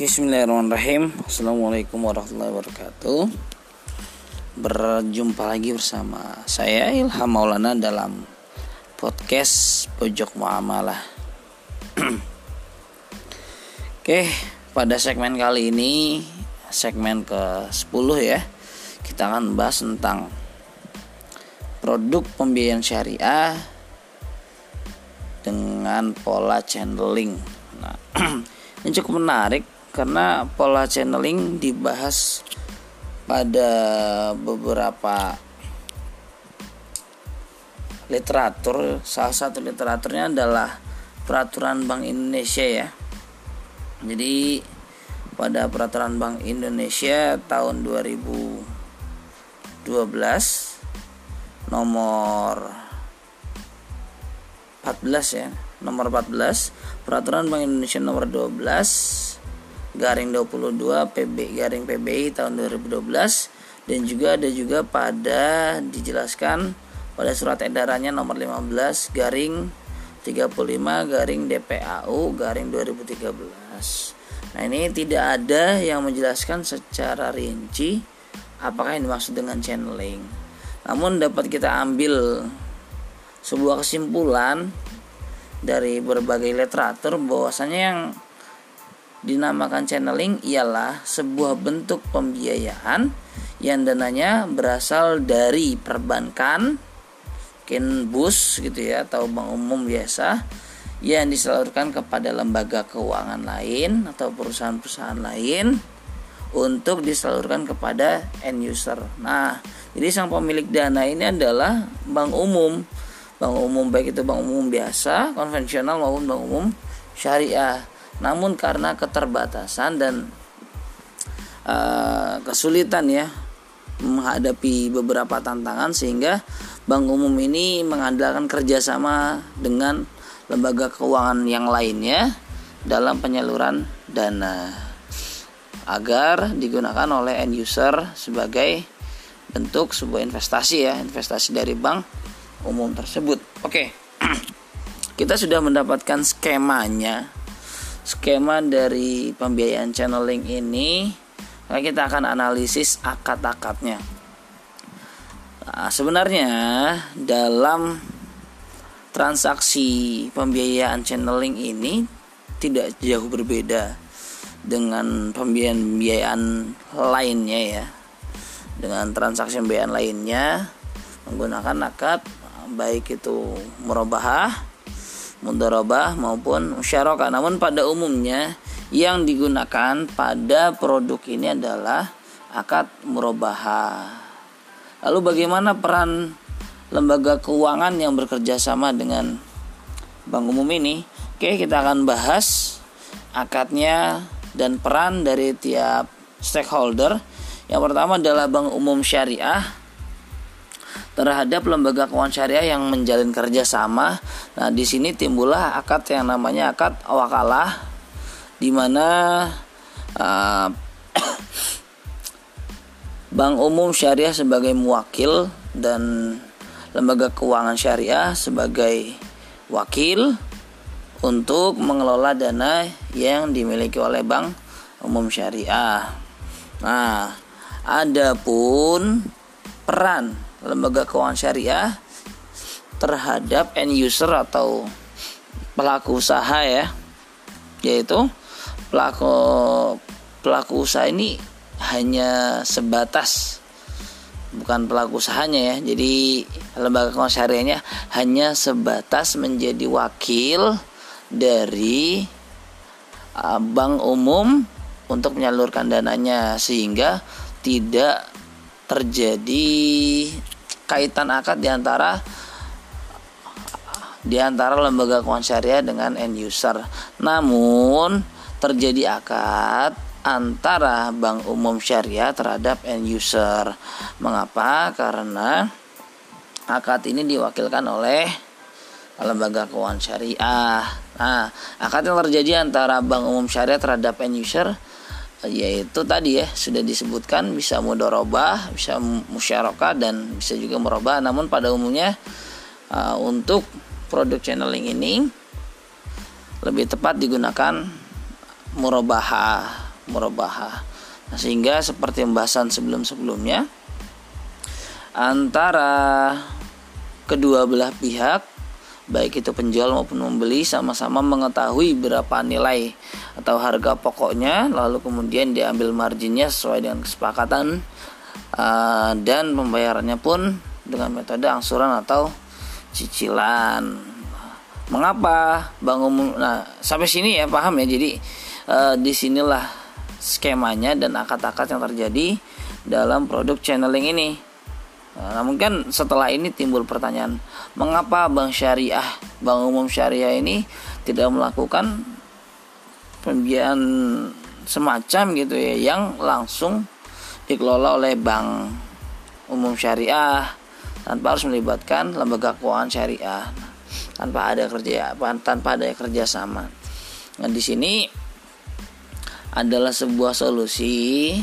Bismillahirrahmanirrahim. Assalamualaikum warahmatullahi wabarakatuh. Berjumpa lagi bersama saya Ilham Maulana dalam podcast Pojok Muamalah. Oke, pada segmen kali ini segmen ke-10 ya. Kita akan bahas tentang produk pembiayaan syariah dengan pola channeling. Nah, ini cukup menarik karena pola channeling dibahas pada beberapa literatur. Salah satu literaturnya adalah peraturan Bank Indonesia ya. Jadi pada peraturan Bank Indonesia tahun 2012 nomor 14 peraturan Bank Indonesia nomor 12 /22 PBI tahun 2012, dan juga ada juga pada dijelaskan pada surat edarannya nomor 15 /35 DPAU /2013. Nah, ini tidak ada yang menjelaskan secara rinci apakah yang dimaksud dengan channeling. Namun dapat kita ambil sebuah kesimpulan dari berbagai literatur bahwasanya yang dinamakan channeling ialah sebuah bentuk pembiayaan yang dananya berasal dari perbankan, mungkin BUS gitu ya, atau bank umum biasa, yang disalurkan kepada lembaga keuangan lain atau perusahaan-perusahaan lain untuk disalurkan kepada end user. Nah, jadi sang pemilik dana ini adalah bank umum, baik itu bank umum biasa, konvensional maupun bank umum syariah. Namun karena keterbatasan dan kesulitan ya menghadapi beberapa tantangan, sehingga bank umum ini mengandalkan kerjasama dengan lembaga keuangan yang lainnya dalam penyaluran dana agar digunakan oleh end user sebagai bentuk sebuah investasi dari bank umum tersebut. Oke. Kita sudah mendapatkan skema dari pembiayaan channeling ini. Nah, kita akan analisis akad-akadnya. Nah, sebenarnya dalam transaksi pembiayaan channeling ini tidak jauh berbeda dengan pembiayaan lainnya ya. Dengan transaksi pembiayaan lainnya menggunakan akad, baik itu murabahah, mudharabah maupun musyarakah. Namun pada umumnya yang digunakan pada produk ini adalah akad murabahah. Lalu bagaimana peran lembaga keuangan yang bekerja sama dengan bank umum ini? Oke, kita akan bahas akadnya dan peran dari tiap stakeholder. Yang pertama adalah bank umum syariah terhadap lembaga keuangan syariah yang menjalin kerjasama. Nah, di sini timbullah akad yang namanya akad wakalah, di mana bank umum syariah sebagai muwakil dan lembaga keuangan syariah sebagai wakil untuk mengelola dana yang dimiliki oleh bank umum syariah. Nah, adapun peran lembaga keuangan syariah terhadap end user atau pelaku usaha ya, yaitu pelaku usaha ini hanya sebatas, bukan pelaku usahanya ya. Jadi lembaga keuangan syariahnya hanya sebatas menjadi wakil dari bank umum untuk menyalurkan dananya, sehingga tidak terjadi kaitan akad di antara lembaga keuangan syariah dengan end user. Namun terjadi akad antara bank umum syariah terhadap end user. Mengapa? Karena akad ini diwakilkan oleh lembaga keuangan syariah. Nah, akad yang terjadi antara bank umum syariah terhadap end user yaitu tadi ya sudah disebutkan, bisa mudharabah, bisa musyarakah, dan bisa juga murabahah. Namun pada umumnya untuk produk channeling ini lebih tepat digunakan murabahah. murabahah. Nah, sehingga seperti pembahasan sebelum-sebelumnya, antara kedua belah pihak, baik itu penjual maupun membeli, sama-sama mengetahui berapa nilai atau harga pokoknya, lalu kemudian diambil marginnya sesuai dengan kesepakatan, dan pembayarannya pun dengan metode angsuran atau cicilan. Mengapa Bank Umum? Nah, sampai sini ya paham ya. Jadi disinilah skemanya dan akad-akad yang terjadi dalam produk channeling ini. Nah, mungkin setelah ini timbul pertanyaan, mengapa Bank Syariah, Bank Umum Syariah ini tidak melakukan pembiayaan semacam gitu ya, yang langsung dikelola oleh Bank Umum Syariah tanpa harus melibatkan lembaga keuangan syariah, tanpa ada kerjasama. Nah, di sini adalah sebuah solusi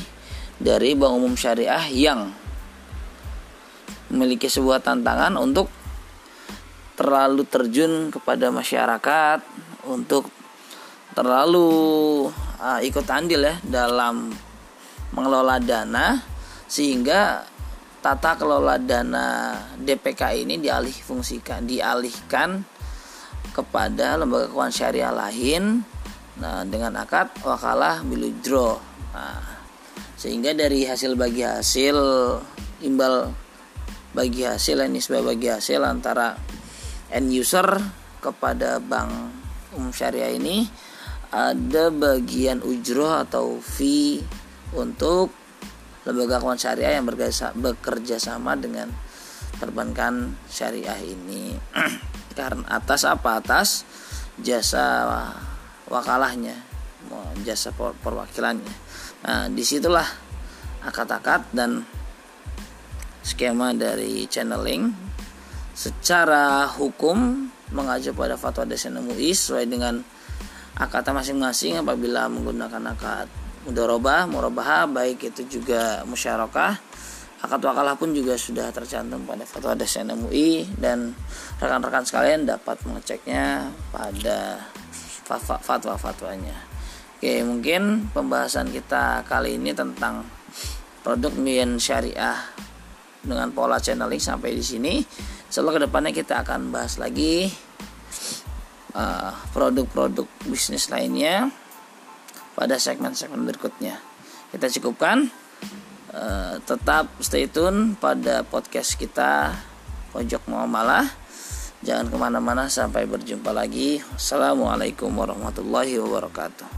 dari Bank Umum Syariah yang memiliki sebuah tantangan untuk terlalu terjun kepada masyarakat, untuk terlalu ikut andil ya dalam mengelola dana, sehingga tata kelola dana DPK ini dialihkan kepada lembaga keuangan syariah lain, nah, dengan akad wakalah bil ujroh. Nah, sehingga dari hasil bagi hasil, imbal bagi hasil, ini sebagai bagi hasil antara end user kepada Bank Umum Syariah ini, ada bagian ujroh atau fee untuk lembaga keuangan syariah yang bekerja sama dengan perbankan syariah ini karena atas jasa wakalahnya, jasa perwakilannya. Nah, disitulah akad-akad dan skema dari channeling secara hukum mengacu pada fatwa DSN MUI sesuai dengan akad masing-masing apabila menggunakan akad mudharabah, murabahah, baik itu juga musyarakah. Akad wakalah pun juga sudah tercantum pada fatwa DSN MUI, dan rekan-rekan sekalian dapat mengeceknya pada fatwa-fatwanya. Oke, mungkin pembahasan kita kali ini tentang produk pembiayaan syariah dengan pola channeling sampai di sini. Setelah kedepannya kita akan bahas lagi produk-produk bisnis lainnya pada segmen-segmen berikutnya. Kita cukupkan, tetap stay tune pada podcast kita Pojok Muamalah. Jangan kemana-mana, sampai berjumpa lagi. Assalamualaikum warahmatullahi wabarakatuh.